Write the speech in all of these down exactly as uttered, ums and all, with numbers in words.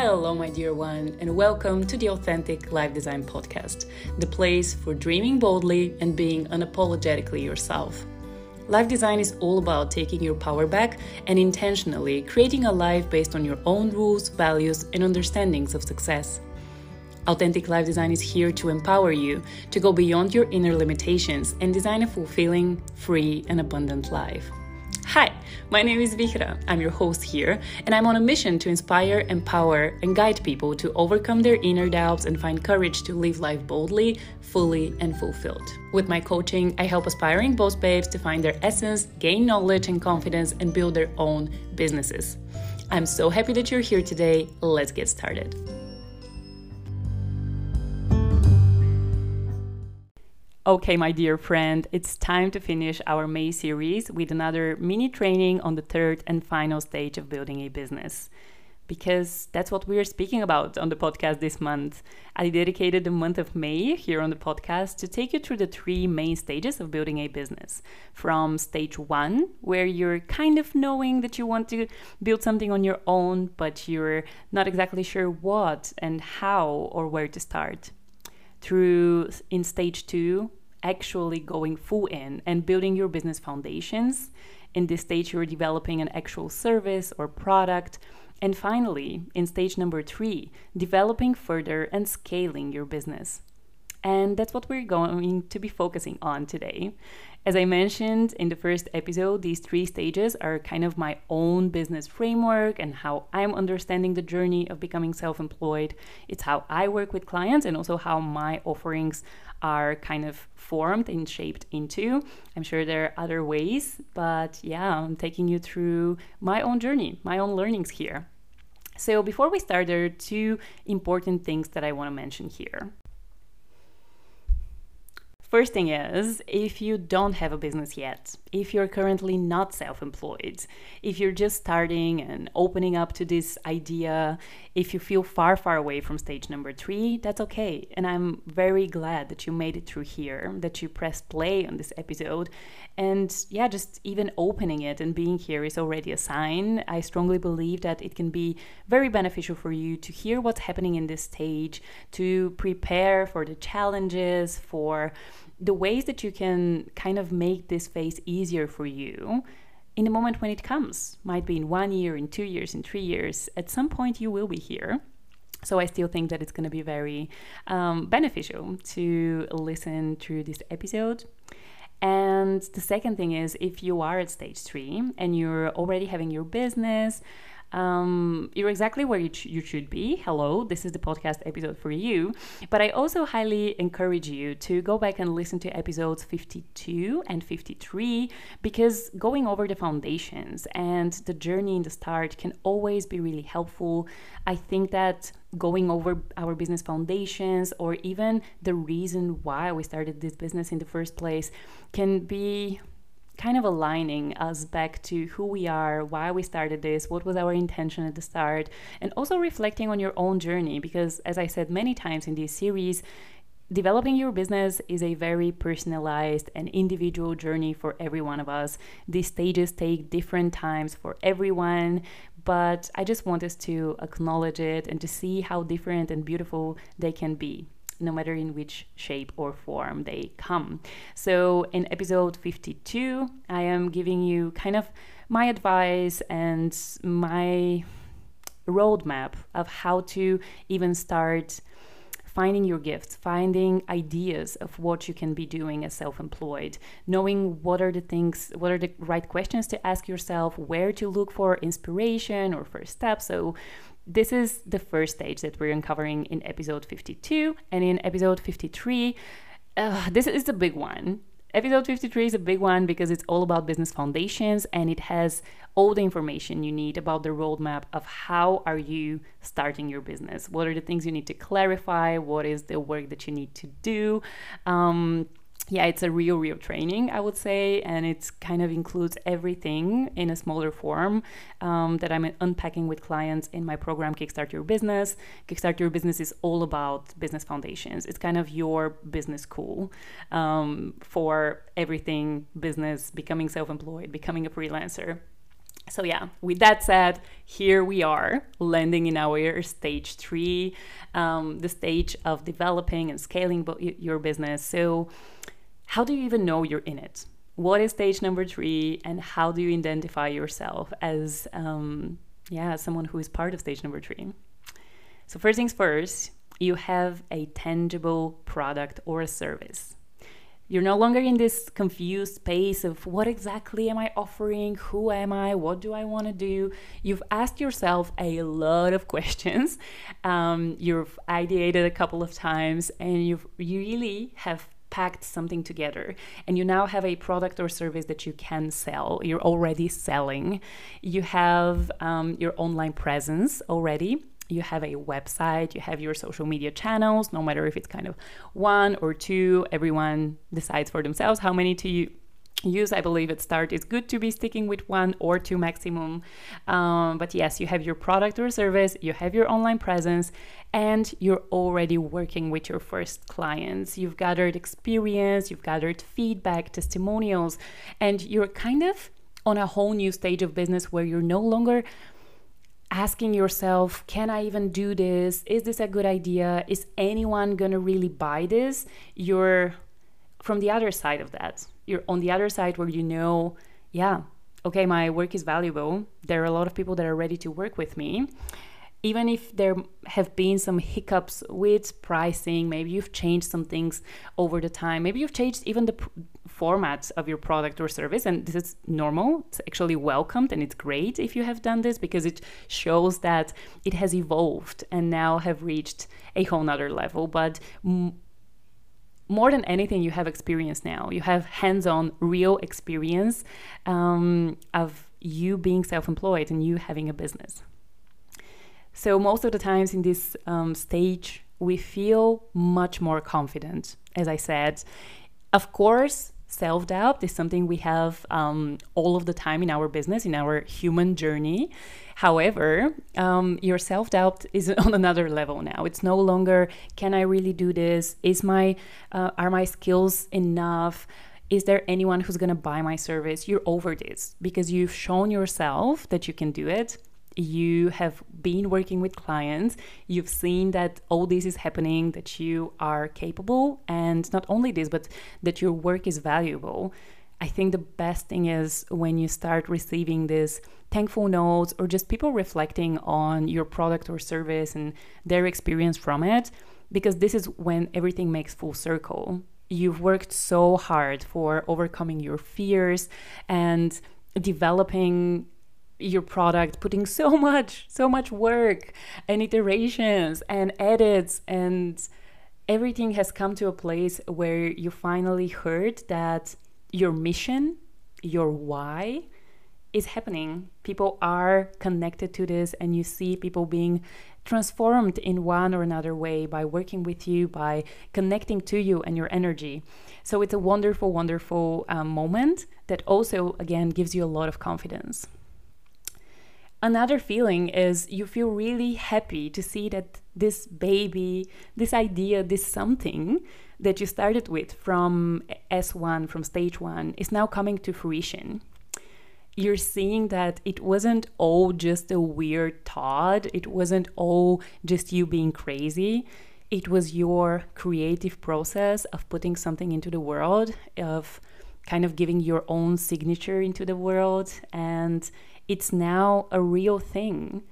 Hello, my dear one, and welcome to the Authentic Life Design Podcast, the place for dreaming boldly and being unapologetically yourself. Life design is all about taking your power back and intentionally creating a life based on your own rules, values, and understandings of success. Authentic Life Design is here to empower you to go beyond your inner limitations and design a fulfilling, free, and abundant life. Hi, my name is Vihra. I'm your host here, and I'm on a mission to inspire, empower, and guide people to overcome their inner doubts and find courage to live life boldly, fully, and fulfilled. With my coaching, I help aspiring boss babes to find their essence, gain knowledge and confidence, and build their own businesses. I'm so happy that you're here today. Let's get started. Okay, my dear friend, it's time to finish our May series with another mini training on the third and final stage of building a business, because that's what we're speaking about on the podcast this month. I dedicated the month of May here on the podcast to take you through the three main stages of building a business. From stage one, where you're kind of knowing that you want to build something on your own, but you're not exactly sure what and how or where to start. Through in stage two, actually going full in and building your business foundations. In this stage, you're developing an actual service or product. And finally, in stage number three, developing further and scaling your business. And that's what we're going to be focusing on today. As I mentioned in the first episode, these three stages are kind of my own business framework and how I'm understanding the journey of becoming self-employed. It's how I work with clients and also how my offerings are kind of formed and shaped into. I'm sure there are other ways, but yeah, I'm taking you through my own journey, my own learnings here. So before we start, there are two important things that I want to mention here. First thing is, if you don't have a business yet, if you're currently not self-employed, if you're just starting and opening up to this idea, if you feel far, far away from stage number three, that's okay. And I'm very glad that you made it through here, that you pressed play on this episode. And yeah, just even opening it and being here is already a sign. I strongly believe that it can be very beneficial for you to hear what's happening in this stage, to prepare for the challenges, for the ways that you can kind of make this phase easier for you in the moment when it comes. Might be in one year, in two years, in three years. At some point you will be here. So I still think that it's going to be very um, beneficial to listen through this episode. And the second thing is, if you are at stage three and you're already having your business, Um, you're exactly where you, ch- you should be. Hello, this is the podcast episode for you. But I also highly encourage you to go back and listen to episodes fifty-two and fifty-three, because going over the foundations and the journey in the start can always be really helpful. I think that going over our business foundations, or even the reason why we started this business in the first place, can be kind of aligning us back to who we are, why we started this, what was our intention at the start, and also reflecting on your own journey, because as I said many times in this series, developing your business is a very personalized and individual journey for every one of us. These stages take different times for everyone, but I just want us to acknowledge it and to see how different and beautiful they can be, no matter in which shape or form they come. So in episode fifty-two, I am giving you kind of my advice and my roadmap of how to even start finding your gifts, finding ideas of what you can be doing as self-employed, knowing what are the things, what are the right questions to ask yourself, where to look for inspiration or first steps. So this is the first stage that we're uncovering in episode fifty-two. And in episode fifty-three, uh, this is the big one. Episode fifty-three is a big one because it's all about business foundations, and it has all the information you need about the roadmap of how are you starting your business. What are the things you need to clarify? What is the work that you need to do? Um, yeah, it's a real, real training, I would say, and it kind of includes everything in a smaller form um, that I'm unpacking with clients in my program, Kickstart Your Business. Kickstart Your Business is all about business foundations. It's kind of your business school um, for everything business, becoming self-employed, becoming a freelancer. So yeah, with that said, here we are landing in our stage three, um, the stage of developing and scaling your business. So how do you even know you're in it? What is stage number three, and how do you identify yourself as um, yeah, someone who is part of stage number three? So first things first, you have a tangible product or a service. You're no longer in this confused space of what exactly am I offering? Who am I? What do I want to do? You've asked yourself a lot of questions. Um, you've ideated a couple of times, and you've, you really have packed something together, and you now have a product or service that you can sell. You're already selling. You have um, your online presence already. You have a website, you have your social media channels, no matter if it's kind of one or two, everyone decides for themselves how many to use. I believe at start it's good to be sticking with one or two maximum. Um, but yes, you have your product or service, you have your online presence, and you're already working with your first clients. You've gathered experience, you've gathered feedback, testimonials, and you're kind of on a whole new stage of business where you're no longer asking yourself, can I even do this? Is this a good idea? Is anyone gonna really buy this? You're from the other side of that. You're on the other side where you know, yeah, okay, my work is valuable. There are a lot of people that are ready to work with me. Even if there have been some hiccups with pricing, maybe you've changed some things over the time. Maybe you've changed even the pr- format of your product or service, and this is normal. It's actually welcomed, and it's great if you have done this, because it shows that it has evolved and now have reached a whole nother level. But m- more than anything, you have experience now. You have hands-on, real experience um, of you being self-employed and you having a business. So most of the times in this um, stage, we feel much more confident, as I said. Of course, self-doubt is something we have um, all of the time in our business, in our human journey. However, um, your self-doubt is on another level now. It's no longer, can I really do this? Is my uh, are my skills enough? Is there anyone who's going to buy my service? You're over this because you've shown yourself that you can do it. You have been working with clients, you've seen that all this is happening, that you are capable, and not only this, but that your work is valuable. I think the best thing is when you start receiving these thankful notes or just people reflecting on your product or service and their experience from it, because this is when everything makes full circle. You've worked so hard for overcoming your fears and developing your product, putting so much, so much work and iterations and edits, and everything has come to a place where you finally heard that your mission, your why is happening. People are connected to this, and you see people being transformed in one or another way by working with you, by connecting to you and your energy. So it's a wonderful, wonderful um, moment that also, again, gives you a lot of confidence. Another feeling is you feel really happy to see that this baby, this idea, this something that you started with from S one, from stage one, is now coming to fruition. You're seeing that it wasn't all just a weird thought. It wasn't all just you being crazy. It was your creative process of putting something into the world, of kind of giving your own signature into the world, and it's now a real thing.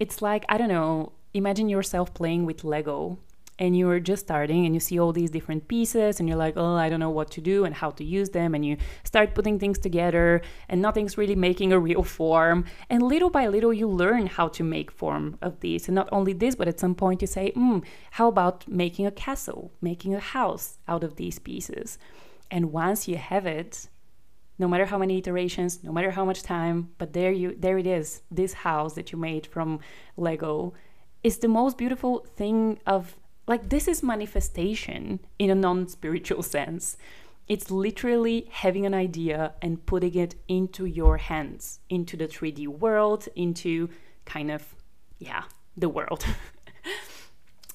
It's like, I don't know, imagine yourself playing with Lego and you're just starting and you see all these different pieces and you're like, oh, I don't know what to do and how to use them. And you start putting things together and nothing's really making a real form. And little by little, you learn how to make form of these. And not only this, but at some point you say, hmm, how about making a castle, making a house out of these pieces? And once you have it, no matter how many iterations, no matter how much time, but there you, there it is. This house that you made from Lego is the most beautiful thing of, like, this is manifestation in a non-spiritual sense. It's literally having an idea and putting it into your hands, into the three D world, into kind of, yeah, the world.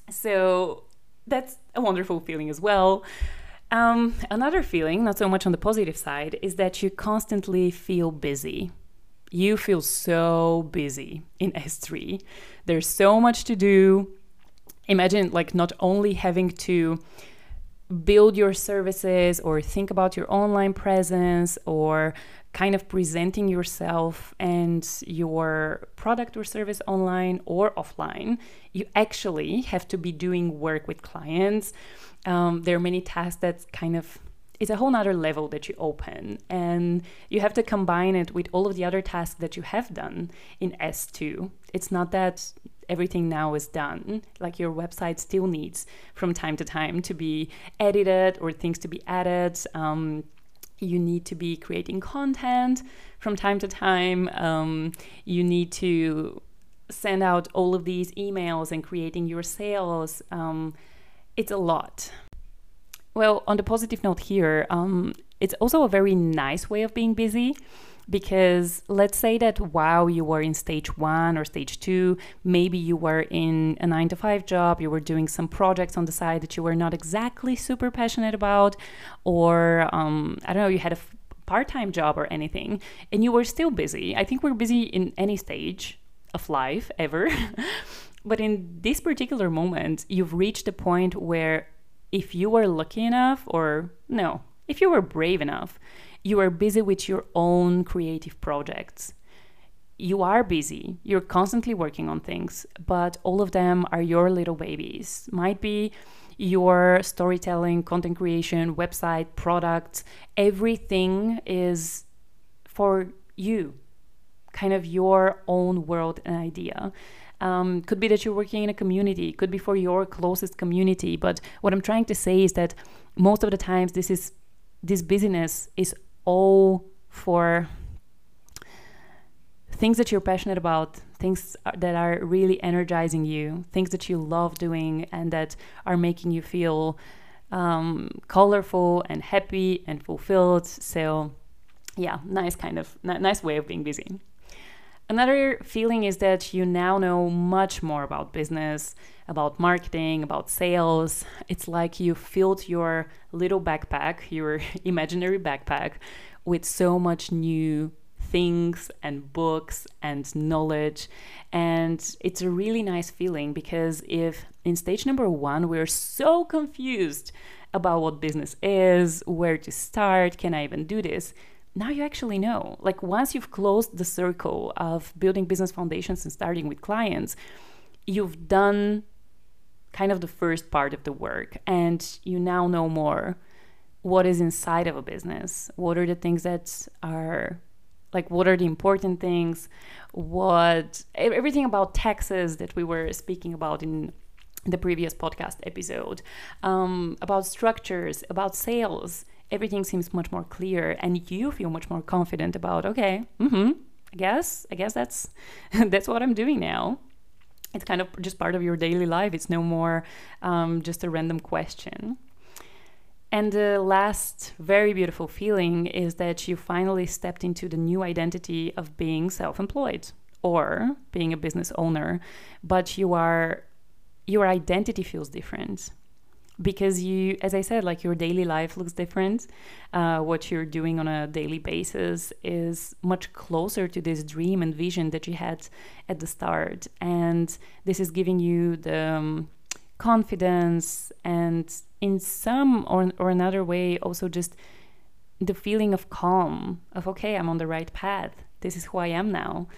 So that's a wonderful feeling as well. Um, another feeling, not so much on the positive side, is that you constantly feel busy. you feel so busy in S three. There's so much to do. Imagine like not only having to build your services or think about your online presence or kind of presenting yourself and your product or service online or offline, you actually have to be doing work with clients. Um, there are many tasks that kind of, it's a whole nother level that you open, and you have to combine it with all of the other tasks that you have done in S two. It's not that everything now is done, like your website still needs from time to time to be edited or things to be added. Um, you need to be creating content from time to time. Um, you need to send out all of these emails and creating your sales. Um, it's a lot. Well, on the positive note here, um, it's also a very nice way of being busy, because let's say that while you were in stage one or stage two, maybe you were in a nine to five job, you were doing some projects on the side that you were not exactly super passionate about, or um, I don't know, you had a f- part-time job or anything, and you were still busy. I think we're busy in any stage of life ever. But in this particular moment, you've reached a point where if you were lucky enough, or no, if you were brave enough, you are busy with your own creative projects. You are busy. You're constantly working on things, but all of them are your little babies. Might be your storytelling, content creation, website, products. Everything is for you, kind of your own world and idea. Um, could be that you're working in a community, could be for your closest community. But what I'm trying to say is that most of the times this is this busyness is all for things that you're passionate about, things that are really energizing you, things that you love doing and that are making you feel um, colorful and happy and fulfilled. So yeah, nice kind of n- nice way of being busy. Another feeling is that you now know much more about business, about marketing, about sales. It's like you filled your little backpack, your imaginary backpack, with so much new things and books and knowledge. And it's a really nice feeling, because if in stage number one, we're so confused about what business is, where to start, can I even do this? Now you actually know. Like once you've closed the circle of building business foundations and starting with clients, you've done kind of the first part of the work, and you now know more what is inside of a business. What are the things that are, like what are the important things, what, everything about taxes that we were speaking about in the previous podcast episode, um, about structures, about sales. Everything seems much more clear, and you feel much more confident about, okay, mm-hmm, I guess, I guess that's that's what I'm doing now. It's kind of just part of your daily life. It's no more um, just a random question. And the last very beautiful feeling is that you finally stepped into the new identity of being self-employed or being a business owner, but you are, your identity feels different. Because you, as I said, like your daily life looks different. Uh, what you're doing on a daily basis is much closer to this dream and vision that you had at the start. And this is giving you the um, confidence and in some or, or another way, also just the feeling of calm, of, okay, I'm on the right path. This is who I am now.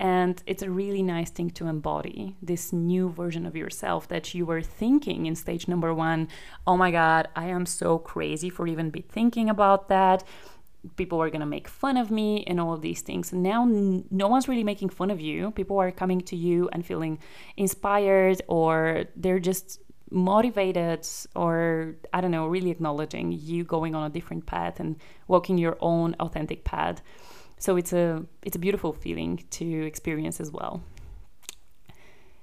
And it's a really nice thing to embody, this new version of yourself that you were thinking in stage number one. Oh my God, I am so crazy for even be thinking about that. People are going to make fun of me and all of these things. And now n- no one's really making fun of you. People are coming to you and feeling inspired, or they're just motivated, or I don't know, really acknowledging you going on a different path and walking your own authentic path. So it's a it's a beautiful feeling to experience as well.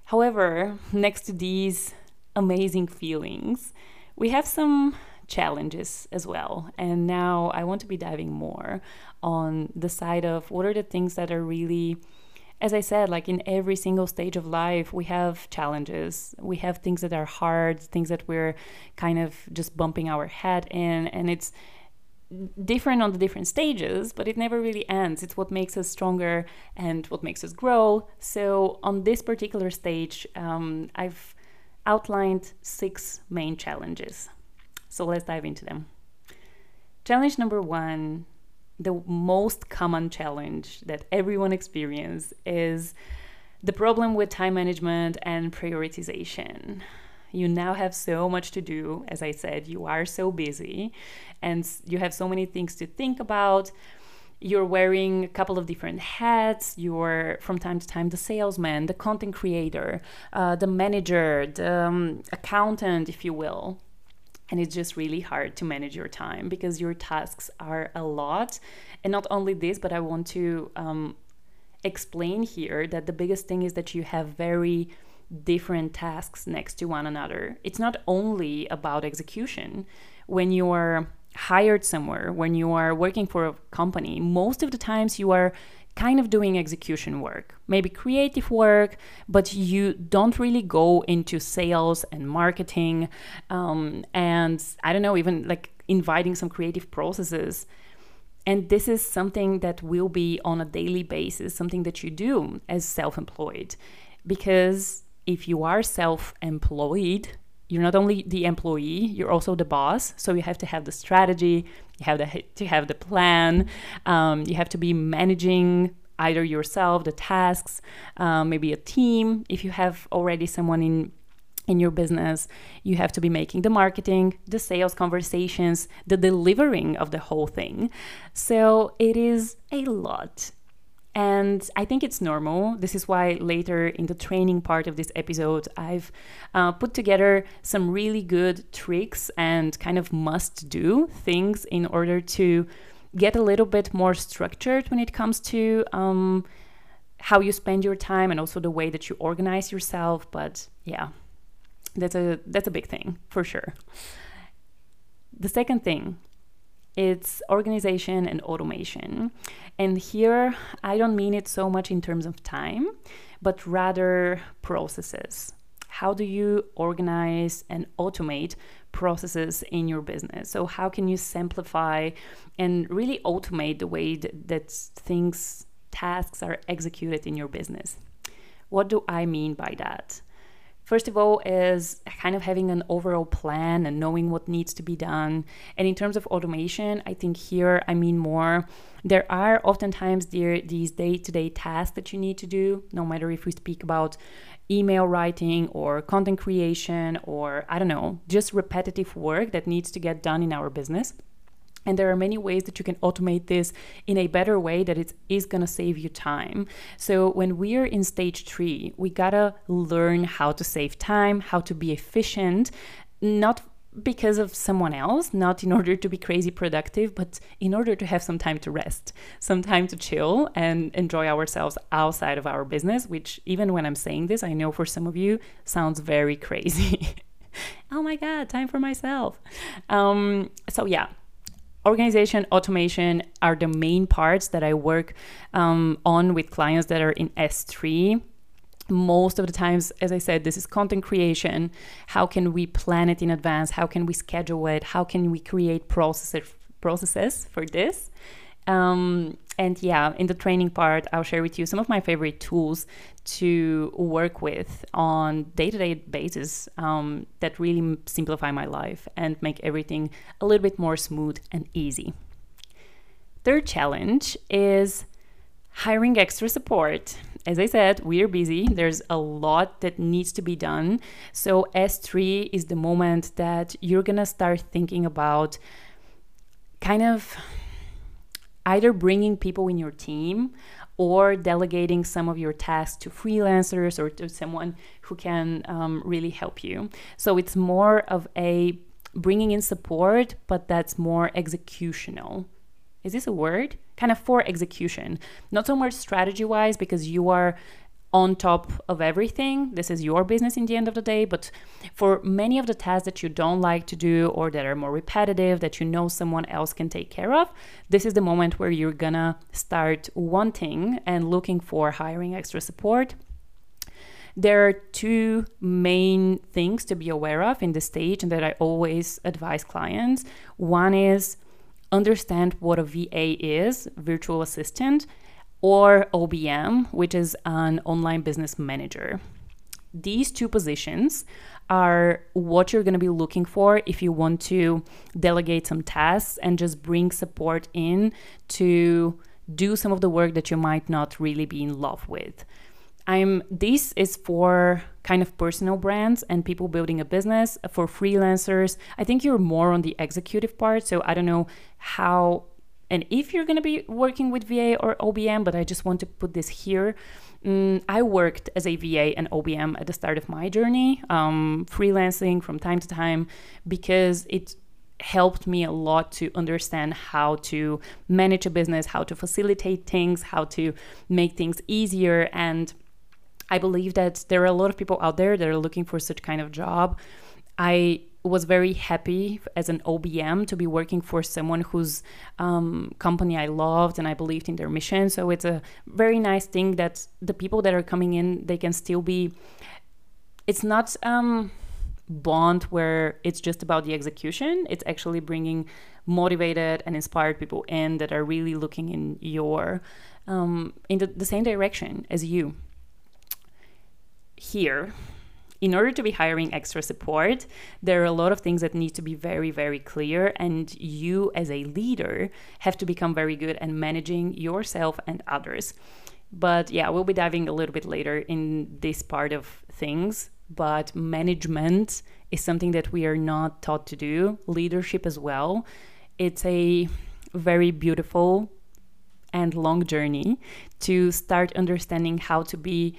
However, next to these amazing feelings, we have some challenges as well. And now I want to be diving more on the side of what are the things that are really, as I said, like in every single stage of life, we have challenges. We have things that are hard, things that we're kind of just bumping our head in, and it's different on the different stages, but it never really ends. It's what makes us stronger and what makes us grow. So on this particular stage, um, I've outlined six main challenges. So let's dive into them. Challenge number one, the most common challenge that everyone experiences, is the problem with time management and prioritization. You now have so much to do. As I said, you are so busy and you have so many things to think about. You're wearing a couple of different hats. You're from time to time the salesman, the content creator, uh, the manager, the um, accountant, if you will. And it's just really hard to manage your time because your tasks are a lot. And not only this, but I want to um, explain here that the biggest thing is that you have very different tasks next to one another. It's not only about execution. When you are hired somewhere, when you are working for a company, most of the times you are kind of doing execution work, maybe creative work, but you don't really go into sales and marketing um, and I don't know, even like inviting some creative processes. And this is something that will be on a daily basis, something that you do as self-employed, because if you are self-employed, you're not only the employee, you're also the boss. So you have to have the strategy, you have the, to have the plan, um, you have to be managing either yourself, the tasks, uh, maybe a team. If you have already someone in, in your business, you have to be making the marketing, the sales conversations, the delivering of the whole thing. So it is a lot. And I think it's normal. This is why later in the training part of this episode, I've uh, put together some really good tricks and kind of must-do things in order to get a little bit more structured when it comes to um, how you spend your time and also the way that you organize yourself. But yeah, that's a that's a big thing for sure. The second thing, it's organization and automation. And here, I don't mean it so much in terms of time, but rather processes. How do you organize and automate processes in your business? So how can you simplify and really automate the way that, that things, tasks are executed in your business? What do I mean by that? First of all is kind of having an overall plan and knowing what needs to be done. And in terms of automation, I think here I mean more, there are oftentimes there, these day-to-day tasks that you need to do, no matter if we speak about email writing or content creation or, I don't know, just repetitive work that needs to get done in our business. And there are many ways that you can automate this in a better way that it is going to save you time. So when we're in stage three, we got to learn how to save time, how to be efficient, not because of someone else, not in order to be crazy productive, but in order to have some time to rest, some time to chill and enjoy ourselves outside of our business, which even when I'm saying this, I know for some of you sounds very crazy. Oh my God, time for myself. Um, so yeah. Organization, automation are the main parts that I work um, on with clients that are in S three. Most of the times, as I said, this is content creation. How can we plan it in advance? How can we schedule it? How can we create processes, processes for this? Um, and yeah, in the training part, I'll share with you some of my favorite tools to work with on day-to-day basis um, that really simplify my life and make everything a little bit more smooth and easy. Third challenge is hiring extra support. As I said, we're busy. There's a lot that needs to be done. So S three is the moment that you're going to start thinking about kind of either bringing people in your team or delegating some of your tasks to freelancers or to someone who can um, really help you. So it's more of a bringing in support, but that's more executional. Is this a word? Kind of for execution. Not so much strategy-wise because you are on top of everything. This is your business in the end of the day, but for many of the tasks that you don't like to do or that are more repetitive, that you know someone else can take care of, this is the moment where you're gonna start wanting and looking for hiring extra support. There are two main things to be aware of in this stage and that I always advise clients. One is understand what a V A is, virtual assistant, or O B M, which is an online business manager. These two positions are what you're going to be looking for if you want to delegate some tasks and just bring support in to do some of the work that you might not really be in love with. I'm, this is for kind of personal brands and people building a business, for freelancers. I think you're more on the executive part, so I don't know how and if you're going to be working with V A or O B M, but I just want to put this here. Mm, I worked as a V A and O B M at the start of my journey, um, freelancing from time to time, because it helped me a lot to understand how to manage a business, how to facilitate things, how to make things easier. And I believe that there are a lot of people out there that are looking for such kind of job. I was very happy as an O B M to be working for someone whose um, company I loved and I believed in their mission. So it's a very nice thing that the people that are coming in, they can still be, it's not um, bond where it's just about the execution. It's actually bringing motivated and inspired people in that are really looking in your, um, in the, the same direction as you. Here, in order to be hiring extra support, there are a lot of things that need to be very, very clear. And you as a leader have to become very good at managing yourself and others. But yeah, we'll be diving a little bit later in this part of things. But management is something that we are not taught to do. Leadership as well. It's a very beautiful and long journey to start understanding how to be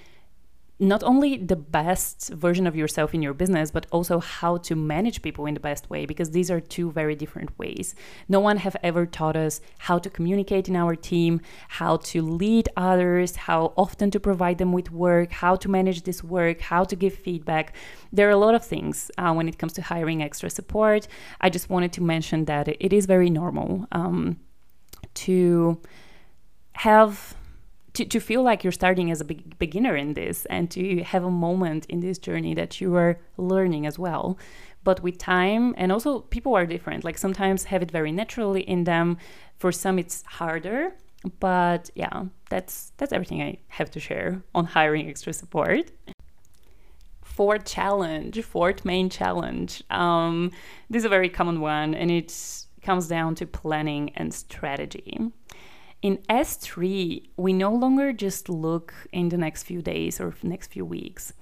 not only the best version of yourself in your business, but also how to manage people in the best way, because these are two very different ways. No one have ever taught us how to communicate in our team, how to lead others, how often to provide them with work, how to manage this work, how to give feedback. There are a lot of things uh, when it comes to hiring extra support. I just wanted to mention that it is very normal um, to have... To, to feel like you're starting as a be- beginner in this, and to have a moment in this journey that you are learning as well. But with time, and also people are different, like sometimes have it very naturally in them. For some, it's harder. But yeah, that's that's everything I have to share on hiring extra support. Fourth challenge, fourth main challenge. Um, this is a very common one, and it comes down to planning and strategy. In S three, we no longer just look in the next few days or next few weeks.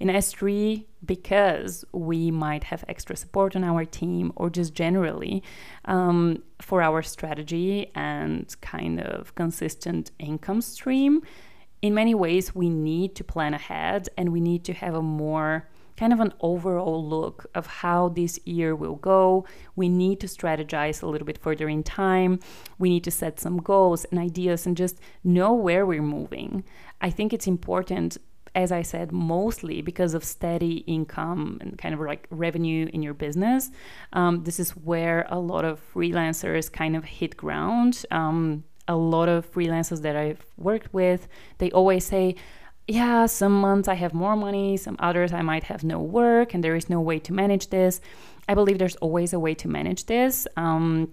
In S three, because we might have extra support on our team, or just generally um, for our strategy and kind of consistent income stream, in many ways we need to plan ahead, and we need to have a more kind of an overall look of how this year will go. We need to strategize a little bit further in time. We need to set some goals and ideas and just know where we're moving. I think it's important, as I said, mostly because of steady income and kind of like revenue in your business. Um, this is where a lot of freelancers kind of hit ground. Um, a lot of freelancers that I've worked with, they always say, yeah, some months I have more money, some others I might have no work, and there is no way to manage this. I believe there's always a way to manage this. Um,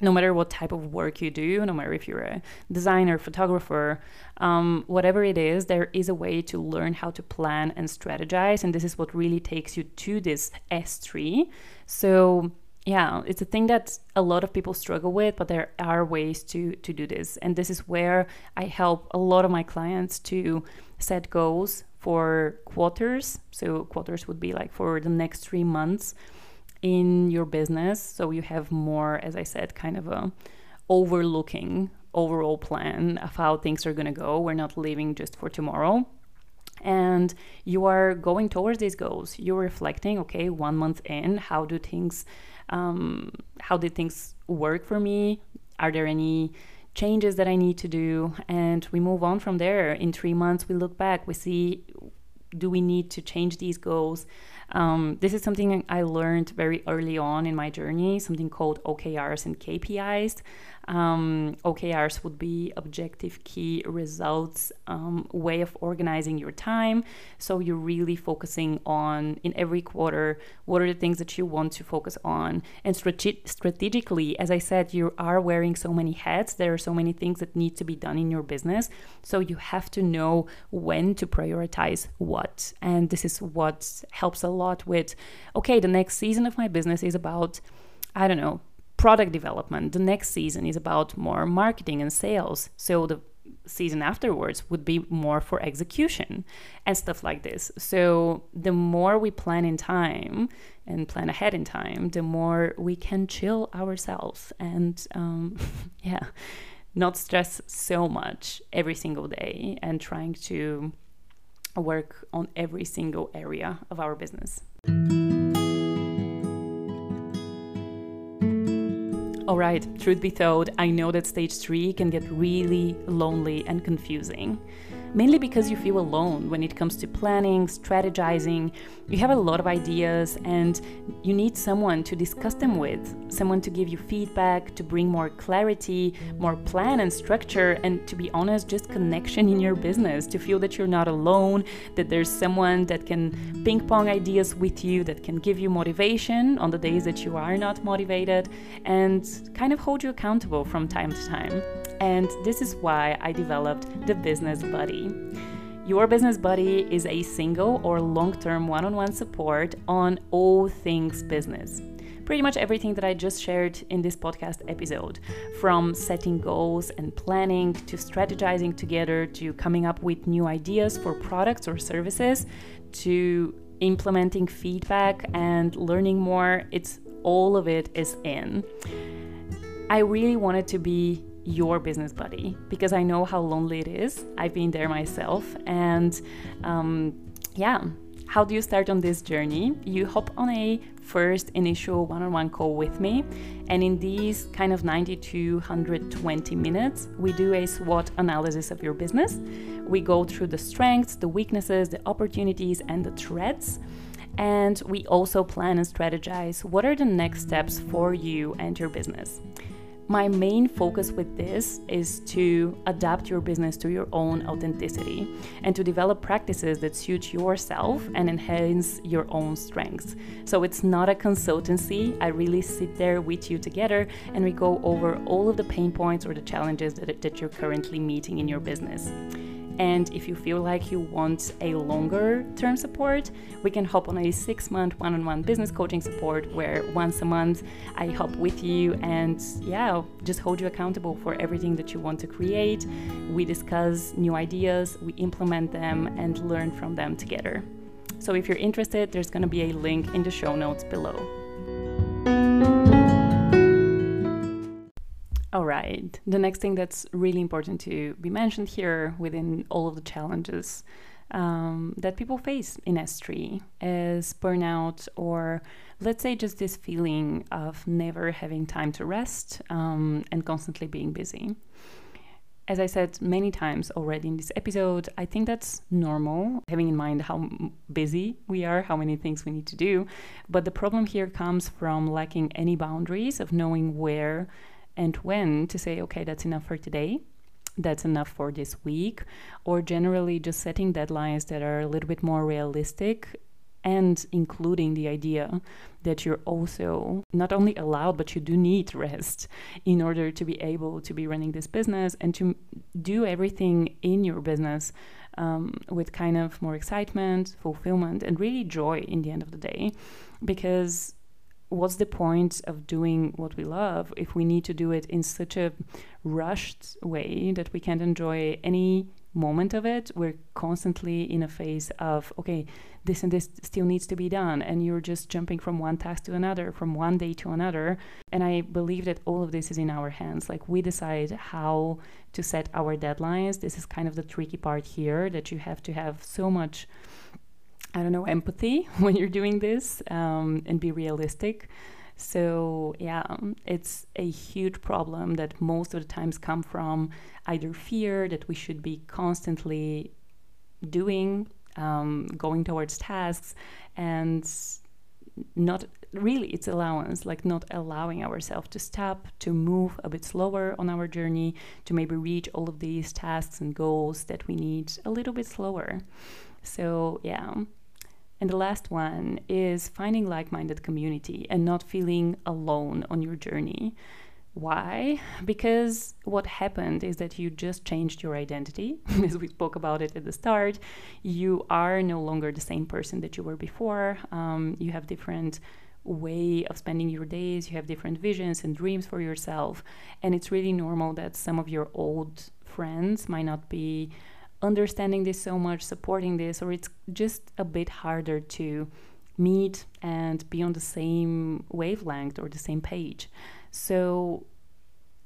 no matter what type of work you do, no matter if you're a designer, photographer, um, whatever it is, there is a way to learn how to plan and strategize. And this is what really takes you to this S three. So yeah, it's a thing that a lot of people struggle with, but there are ways to to do this. And this is where I help a lot of my clients to set goals for quarters. So quarters would be like for the next three months in your business. So you have more, as I said, kind of a overlooking overall plan of how things are going to go. We're not living just for tomorrow. And you are going towards these goals. You're reflecting, okay, one month in, how do things, um, how did things work for me? Are there any changes that I need to do? And we move on from there. In three months, we look back, we see, do we need to change these goals? Um, this is something I learned very early on in my journey, something called O K Rs and K P Is. Um, O K Rs would be objective key results, um, way of organizing your time. So you're really focusing on, in every quarter, what are the things that you want to focus on? And strate- strategically, as I said, you are wearing so many hats. There are so many things that need to be done in your business. So you have to know when to prioritize what. And this is what helps a lot with, okay, the next season of my business is about, I don't know, product development. The next season is about more marketing and sales. So the season afterwards would be more for execution and stuff like this. So the more we plan in time and plan ahead in time, the more we can chill ourselves and um, yeah, not stress so much every single day and trying to work on every single area of our business. All right, truth be told, I know that stage three can get really lonely and confusing, mainly because you feel alone when it comes to planning, strategizing. You have a lot of ideas and you need someone to discuss them with, someone to give you feedback, to bring more clarity, more plan and structure, and to be honest, just connection in your business, to feel that you're not alone, that there's someone that can ping pong ideas with you, that can give you motivation on the days that you are not motivated, and kind of hold you accountable from time to time. And this is why I developed the Business Buddy. Your Business Buddy is a single or long-term one-on-one support on all things business. Pretty much everything that I just shared in this podcast episode, from setting goals and planning, to strategizing together, to coming up with new ideas for products or services, to implementing feedback and learning more, it's all of it is in. I really wanted to be your business buddy because I know how lonely it is. I've been there myself. And um, yeah, how do you start on this journey? You hop on a first initial one-on-one call with me. And in these kind of ninety to one hundred twenty minutes, we do a SWOT analysis of your business. We go through the strengths, the weaknesses, the opportunities, and the threats. And we also plan and strategize what are the next steps for you and your business. My main focus with this is to adapt your business to your own authenticity and to develop practices that suit yourself and enhance your own strengths. So it's not a consultancy. I really sit there with you together and we go over all of the pain points or the challenges that, that you're currently meeting in your business. And if you feel like you want a longer term support, we can hop on a six month one-on-one business coaching support where once a month I hop with you and yeah, I'll just hold you accountable for everything that you want to create. We discuss new ideas, we implement them and learn from them together. So if you're interested, there's going to be a link in the show notes below. All right, the next thing that's really important to be mentioned here within all of the challenges um, that people face in S three is burnout, or let's say just this feeling of never having time to rest um, and constantly being busy. As I said many times already in this episode, I think that's normal, having in mind how busy we are, how many things we need to do. But the problem here comes from lacking any boundaries of knowing where and when to say, okay, that's enough for today, that's enough for this week, or generally just setting deadlines that are a little bit more realistic and including the idea that you're also not only allowed, but you do need rest in order to be able to be running this business and to do everything in your business um, with kind of more excitement, fulfillment, and really joy in the end of the day. Because what's the point of doing what we love if we need to do it in such a rushed way that we can't enjoy any moment of it? We're constantly in a phase of, okay, this and this still needs to be done. And you're just jumping from one task to another, from one day to another. And I believe that all of this is in our hands. Like, we decide how to set our deadlines. This is kind of the tricky part here, that you have to have so much, I don't know, empathy when you're doing this um, and be realistic. So yeah, it's a huge problem that most of the times come from either fear that we should be constantly doing, um, going towards tasks and not really it's allowance, like not allowing ourselves to stop, to move a bit slower on our journey, to maybe reach all of these tasks and goals that we need a little bit slower. So yeah. And the last one is finding like-minded community and not feeling alone on your journey. Why? Because what happened is that you just changed your identity, as we spoke about it at the start. You are no longer the same person that you were before. Um, you have different way of spending your days, you have different visions and dreams for yourself. And it's really normal that some of your old friends might not be understanding this so much, supporting this, or it's just a bit harder to meet and be on the same wavelength or the same page. So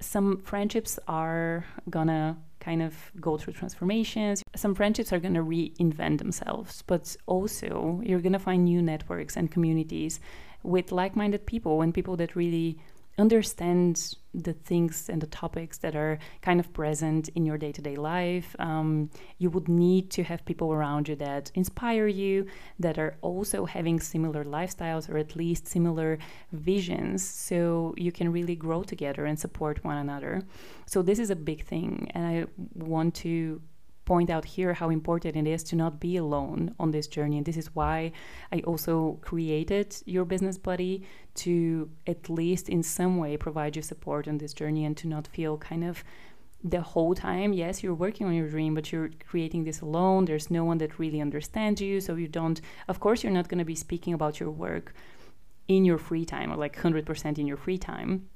some friendships are gonna kind of go through transformations. Some friendships are gonna reinvent themselves, but also you're gonna find new networks and communities with like-minded people and people that really understand the things and the topics that are kind of present in your day-to-day life. Um, you would need to have people around you that inspire you, that are also having similar lifestyles or at least similar visions, so you can really grow together and support one another. So this is a big thing, and I want to point out here how important it is to not be alone on this journey. And this is why I also created Your Business Buddy, to at least in some way provide you support on this journey and to not feel kind of the whole time, yes, you're working on your dream, but you're creating this alone. There's no one that really understands you. So you don't, of course, you're not going to be speaking about your work in your free time, or like one hundred percent in your free time.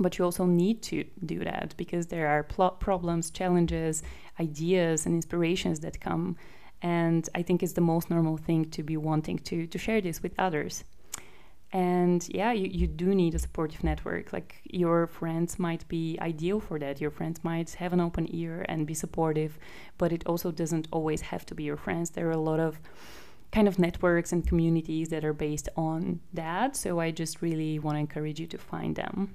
But you also need to do that because there are plot problems, challenges, ideas, and inspirations that come. And I think it's the most normal thing to be wanting to, to share this with others. And yeah, you, you do need a supportive network. Like your friends might be ideal for that. Your friends might have an open ear and be supportive, but it also doesn't always have to be your friends. There are a lot of kind of networks and communities that are based on that. So I just really want to encourage you to find them.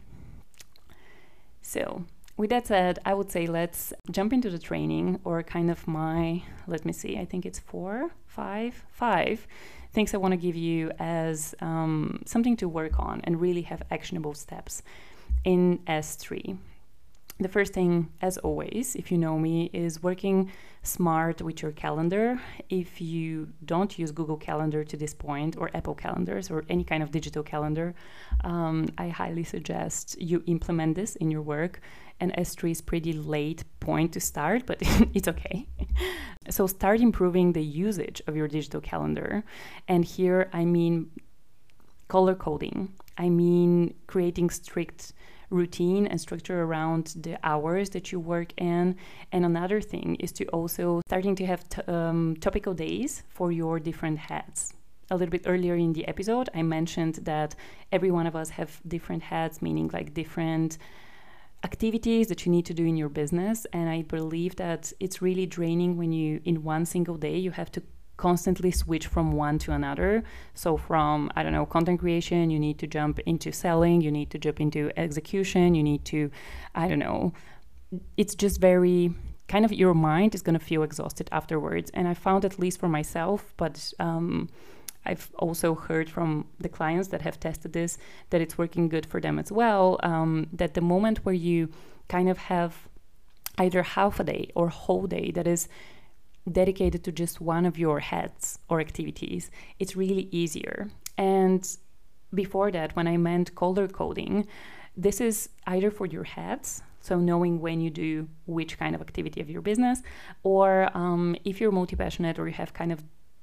So with that said, I would say let's jump into the training, or kind of my, let me see, I think it's four, five, five things I want to give you as um, something to work on and really have actionable steps in S three. The first thing, as always, if you know me, is working smart with your calendar. If you don't use Google Calendar to this point, or Apple Calendars, or any kind of digital calendar, um, I highly suggest you implement this in your work. And S three is pretty late point to start, but it's okay. So start improving the usage of your digital calendar. And here I mean color coding. I mean creating strict routine and structure around the hours that you work in. And another thing is to also starting to have t- um, topical days for your different hats. A little bit earlier in the episode, I mentioned that every one of us have different hats, meaning like different activities that you need to do in your business. And I believe that it's really draining when you, in one single day, you have to constantly switch from one to another. So from, I don't know, content creation, you need to jump into selling, you need to jump into execution, you need to, I don't know, it's just very kind of, your mind is going to feel exhausted afterwards. And I found, at least for myself, but um, I've also heard from the clients that have tested this, that it's working good for them as well, um, that the moment where you kind of have either half a day or whole day that is dedicated to just one of your hats or activities, it's really easier. And before that, when I meant color coding, this is either for your hats, so knowing when you do which kind of activity of your business, or um, if you're multi-passionate or you have kind of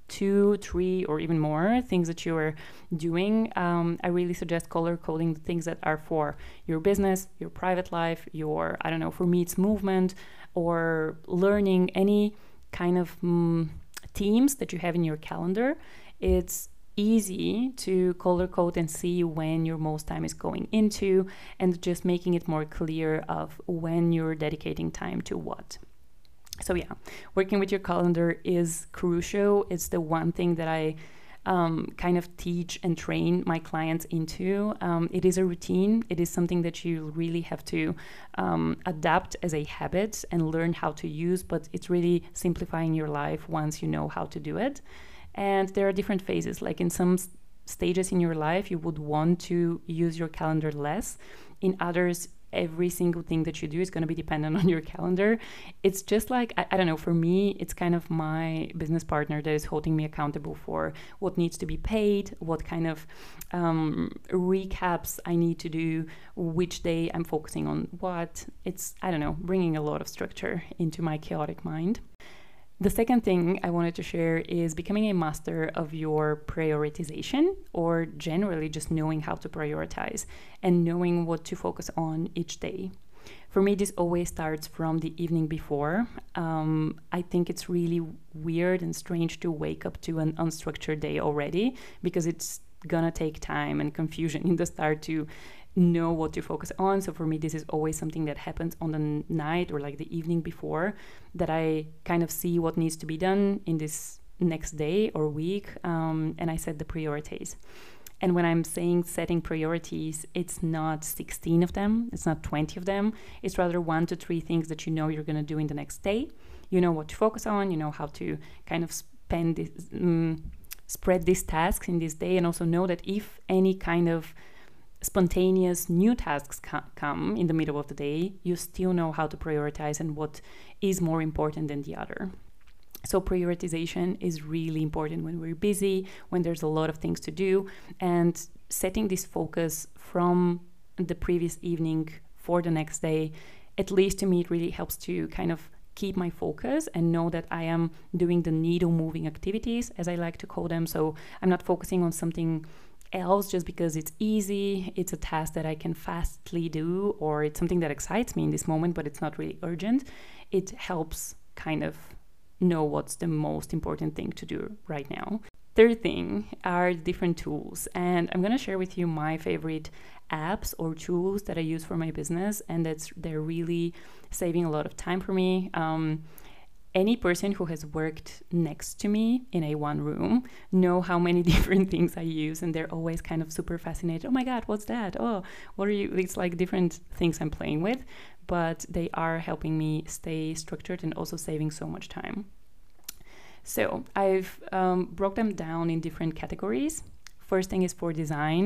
two, three, or even more things that you're doing, um, I really suggest color coding the things that are for your business, your private life, your, I don't know, for me it's movement or learning, any kind of um, themes that you have in your calendar. It's easy to color code and see when your most time is going into, and just making it more clear of when you're dedicating time to what. So yeah, working with your calendar is crucial. It's the one thing that I um, kind of teach and train my clients into. Um, it is a routine. It is something that you really have to um, adapt as a habit and learn how to use, but it's really simplifying your life once you know how to do it. And there are different phases. Like in some stages in your life, you would want to use your calendar less. In others, every single thing that you do is going to be dependent on your calendar. It's just like, I, I don't know, for me, it's kind of my business partner that is holding me accountable for what needs to be paid, what kind of um, recaps I need to do, which day I'm focusing on what. It's, I don't know, bringing a lot of structure into my chaotic mind. The second thing I wanted to share is becoming a master of your prioritization, or generally just knowing how to prioritize and knowing what to focus on each day. For me, this always starts from the evening before. Um, I think it's really weird and strange to wake up to an unstructured day already, because it's gonna take time and confusion in the start to know what to focus on. So for me, this is always something that happens on the night or like the evening before, that I kind of see what needs to be done in this next day or week, um, and I set the priorities. And when I'm saying setting priorities, it's not sixteen of them, it's not twenty of them, it's rather one to three things that you know you're going to do in the next day. You know what to focus on, you know how to kind of spend this, um, spread these tasks in this day, and also know that if any kind of spontaneous new tasks come in the middle of the day, you still know how to prioritize and what is more important than the other. So prioritization is really important when we're busy, when there's a lot of things to do, and setting this focus from the previous evening for the next day, at least to me, it really helps to kind of keep my focus and know that I am doing the needle moving activities, as I like to call them. So I'm not focusing on something else just because it's easy, it's a task that I can fastly do, or it's something that excites me in this moment, but it's not really urgent. It helps kind of know what's the most important thing to do right now. Third thing are different tools, and I'm going to share with you my favorite apps or tools that I use for my business, and that's they're really saving a lot of time for me. Um, Any person who has worked next to me in a one room know how many different things I use, and they're always kind of super fascinated. Oh my God, what's that? Oh, what are you? It's like different things I'm playing with, but they are helping me stay structured and also saving so much time. So I've um, broke them down in different categories. First thing is for design.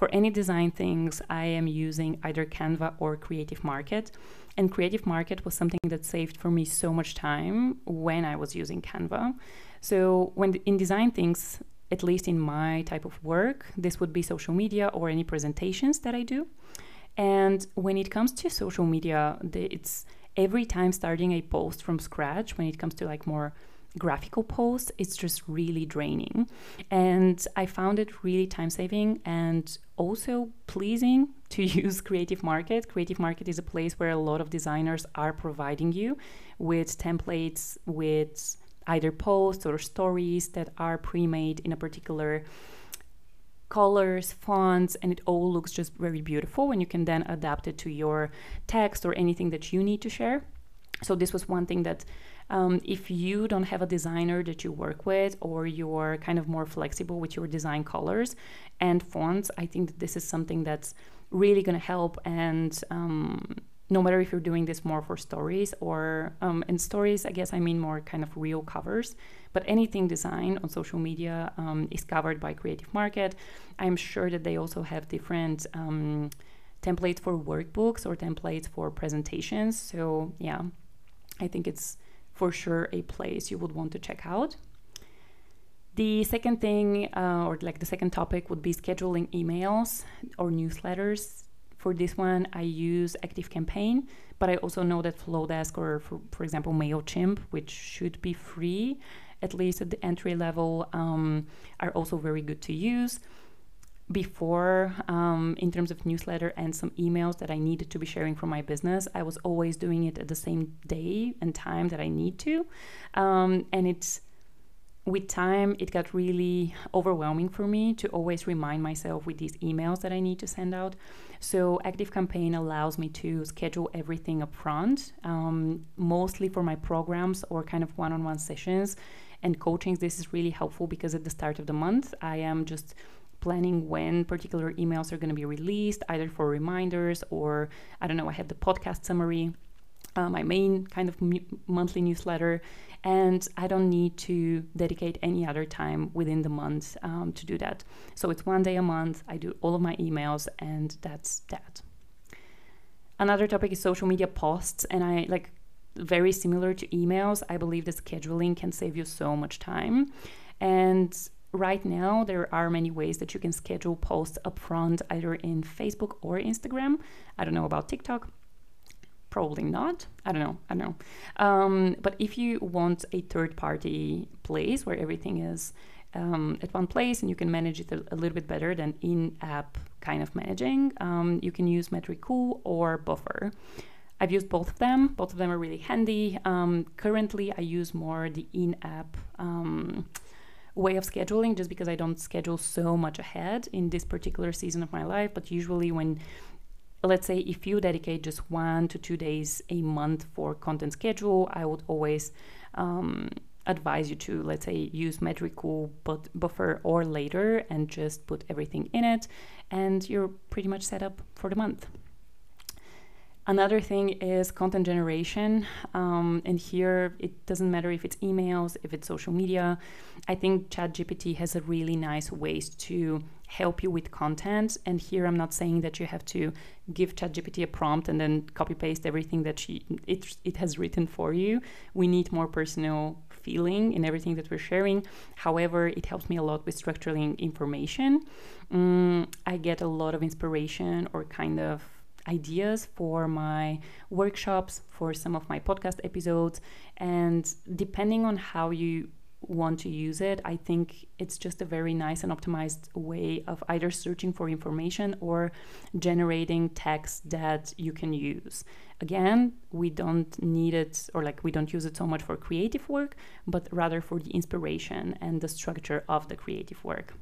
For any design things, I am using either Canva or Creative Market. And Creative Market was something that saved for me so much time when I was using Canva. So when in design things, at least in my type of work, this would be social media or any presentations that I do. And when it comes to social media, it's every time starting a post from scratch, when it comes to like more graphical posts, it's just really draining. And I found it really time-saving and also pleasing to use Creative Market. Creative Market is a place where a lot of designers are providing you with templates, with either posts or stories that are pre-made in a particular colors, fonts, and it all looks just very beautiful, and you can then adapt it to your text or anything that you need to share. So this was one thing that um, if you don't have a designer that you work with, or you're kind of more flexible with your design colors and fonts, I think that this is something that's really going to help. And um, no matter if you're doing this more for stories or um, and stories, I guess I mean more kind of real covers, but anything design on social media um, is covered by Creative Market. I'm sure that they also have different um, templates for workbooks or templates for presentations. So yeah, I think it's for sure a place you would want to check out. The second thing, uh, or like the second topic, would be scheduling emails or newsletters. For this one, I use ActiveCampaign, but I also know that Flowdesk or, for, for example, MailChimp, which should be free, at least at the entry level, um, are also very good to use. Before, um, in terms of newsletter and some emails that I needed to be sharing for my business, I was always doing it at the same day and time that I need to. Um, and it's with time, it got really overwhelming for me to always remind myself with these emails that I need to send out. So ActiveCampaign allows me to schedule everything up front, um, mostly for my programs or kind of one-on-one sessions and coachings. This is really helpful because at the start of the month, I am just planning when particular emails are going to be released, either for reminders or, I don't know, I have the podcast summary. uh, my main kind of monthly newsletter, and I don't need to dedicate any other time within the month um, to do that. So it's one day a month, I do all of my emails, and that's that. Another topic is social media posts, and I like very similar to emails, I believe that scheduling can save you so much time. And right now, there are many ways that you can schedule posts upfront, either in Facebook or Instagram. I don't know about TikTok. Probably not. I don't know. I don't know. Um, but if you want a third-party place where everything is um, at one place and you can manage it a, a little bit better than in-app kind of managing, um, you can use Metricool or Buffer. I've used both of them. Both of them are really handy. Um, currently, I use more the in-app um, way of scheduling, just because I don't schedule so much ahead in this particular season of my life. But usually when, let's say if you dedicate just one to two days a month for content schedule, I would always um, advise you to, let's say, use Metricool, but Buffer or later, and just put everything in it, and you're pretty much set up for the month. Another thing is content generation, um, and here it doesn't matter if it's emails, if it's social media. I think ChatGPT has a really nice ways to help you with content, and here I'm not saying that you have to give ChatGPT a prompt and then copy-paste everything that she it, it has written for you. We need more personal feeling in everything that we're sharing. However, it helps me a lot with structuring information. Um, I get a lot of inspiration or kind of ideas for my workshops, for some of my podcast episodes, and depending on how you want to use it, I think it's just a very nice and optimized way of either searching for information or generating text that you can use. Again, we don't need it, or like we don't use it so much for creative work, but rather for the inspiration and the structure of the creative work.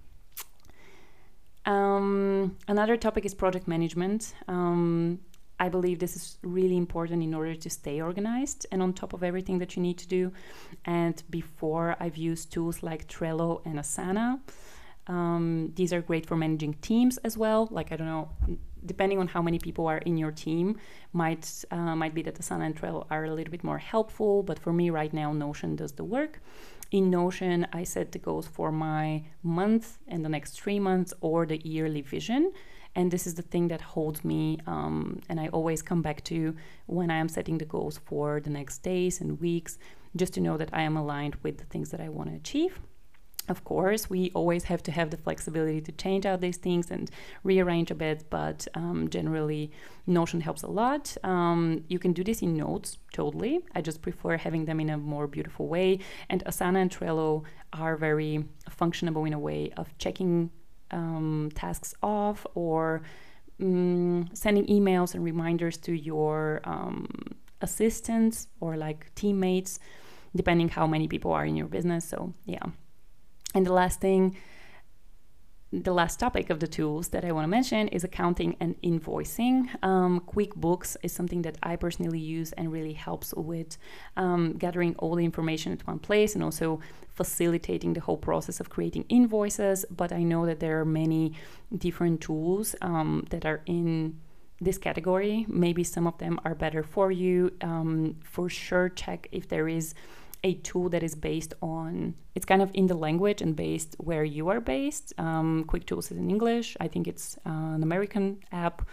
Um, another topic is project management. Um, I believe this is really important in order to stay organized and on top of everything that you need to do. And before, I've used tools like Trello and Asana. Um, these are great for managing teams as well. Like, I don't know, depending on how many people are in your team, might, uh, might be that Asana and Trello are a little bit more helpful. But for me right now, Notion does the work. In Notion, I set the goals for my month and the next three months or the yearly vision. And this is the thing that holds me. Um, and I always come back to when I am setting the goals for the next days and weeks, just to know that I am aligned with the things that I want to achieve. Of course, we always have to have the flexibility to change out these things and rearrange a bit, but um, generally Notion helps a lot. Um, you can do this in notes, totally. I just prefer having them in a more beautiful way. And Asana and Trello are very functional in a way of checking um, tasks off or um, sending emails and reminders to your um, assistants or like teammates, depending how many people are in your business. So yeah. And the last thing, the last topic of the tools that I want to mention is accounting and invoicing. Um, QuickBooks is something that I personally use and really helps with um, gathering all the information at one place and also facilitating the whole process of creating invoices. But I know that there are many different tools um, that are in this category. Maybe some of them are better for you. Um, for sure, check if there is a tool that is based on, it's kind of in the language and based where you are based. Um, QuickTools is in English. I think it's uh, an American app.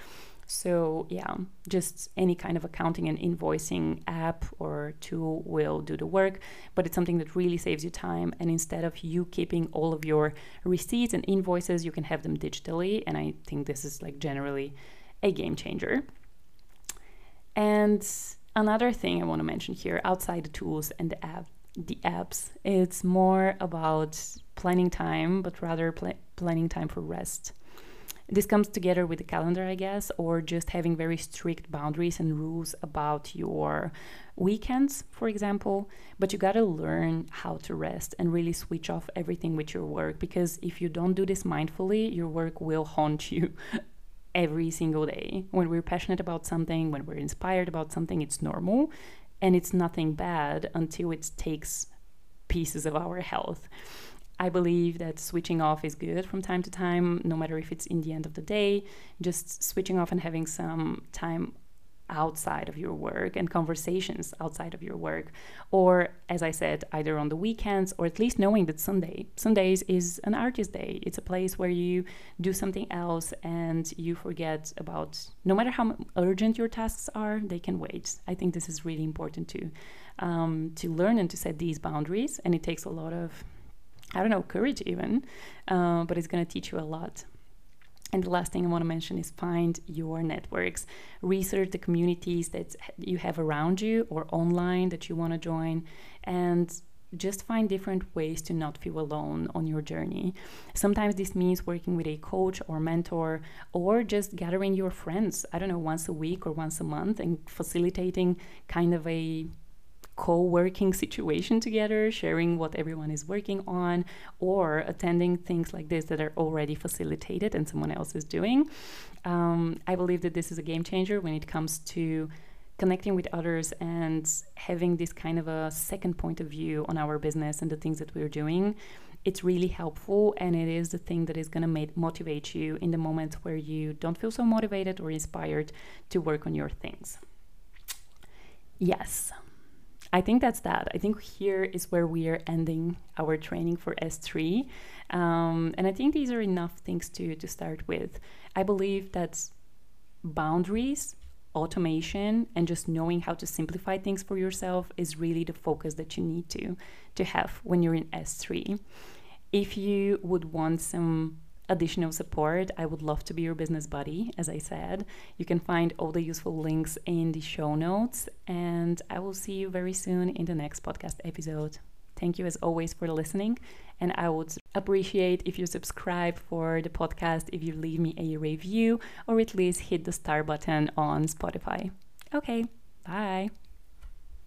So yeah, just any kind of accounting and invoicing app or tool will do the work, but it's something that really saves you time. And instead of you keeping all of your receipts and invoices, you can have them digitally. And I think this is like generally a game changer. And another thing I want to mention here, outside the tools and the app, the apps, it's more about planning time, but rather pl- planning time for rest. This comes together with the calendar, I guess, or just having very strict boundaries and rules about your weekends, for example. But you got to learn how to rest and really switch off everything with your work, because if you don't do this mindfully, your work will haunt you. Every single day. When we're passionate about something, when we're inspired about something, it's normal and it's nothing bad until it takes pieces of our health. I believe that switching off is good from time to time, no matter if it's in the end of the day, just switching off and having some time outside of your work and conversations outside of your work, or as I said, either on the weekends, or at least knowing that Sunday Sundays is an artist day. It's a place where you do something else and you forget about, no matter how urgent your tasks are, they can wait. I think this is really important too, um, to learn and to set these boundaries, and it takes a lot of, I don't know, courage even, uh, but it's going to teach you a lot. And the last thing I want to mention is find your networks. Research the communities that you have around you or online that you want to join, and just find different ways to not feel alone on your journey. Sometimes this means working with a coach or mentor, or just gathering your friends, I don't know, once a week or once a month, and facilitating kind of a co-working situation together, sharing what everyone is working on, or attending things like this that are already facilitated and someone else is doing. Um, I believe that this is a game changer when it comes to connecting with others and having this kind of a second point of view on our business and the things that we're doing. It's really helpful, and it is the thing that is going to motivate you in the moments where you don't feel so motivated or inspired to work on your things. Yes. I think that's that. I think here is where we are ending our training for S three. Um, and I think these are enough things to, to start with. I believe that boundaries, automation, and just knowing how to simplify things for yourself is really the focus that you need to, to have when you're in S three. If you would want some additional support, I would love to be your business buddy. As I said, you can find all the useful links in the show notes, and I will see you very soon in the next podcast episode. Thank you as always for listening, and I would appreciate if you subscribe for the podcast, if you leave me a review, or at least hit the star button on Spotify. Okay, bye.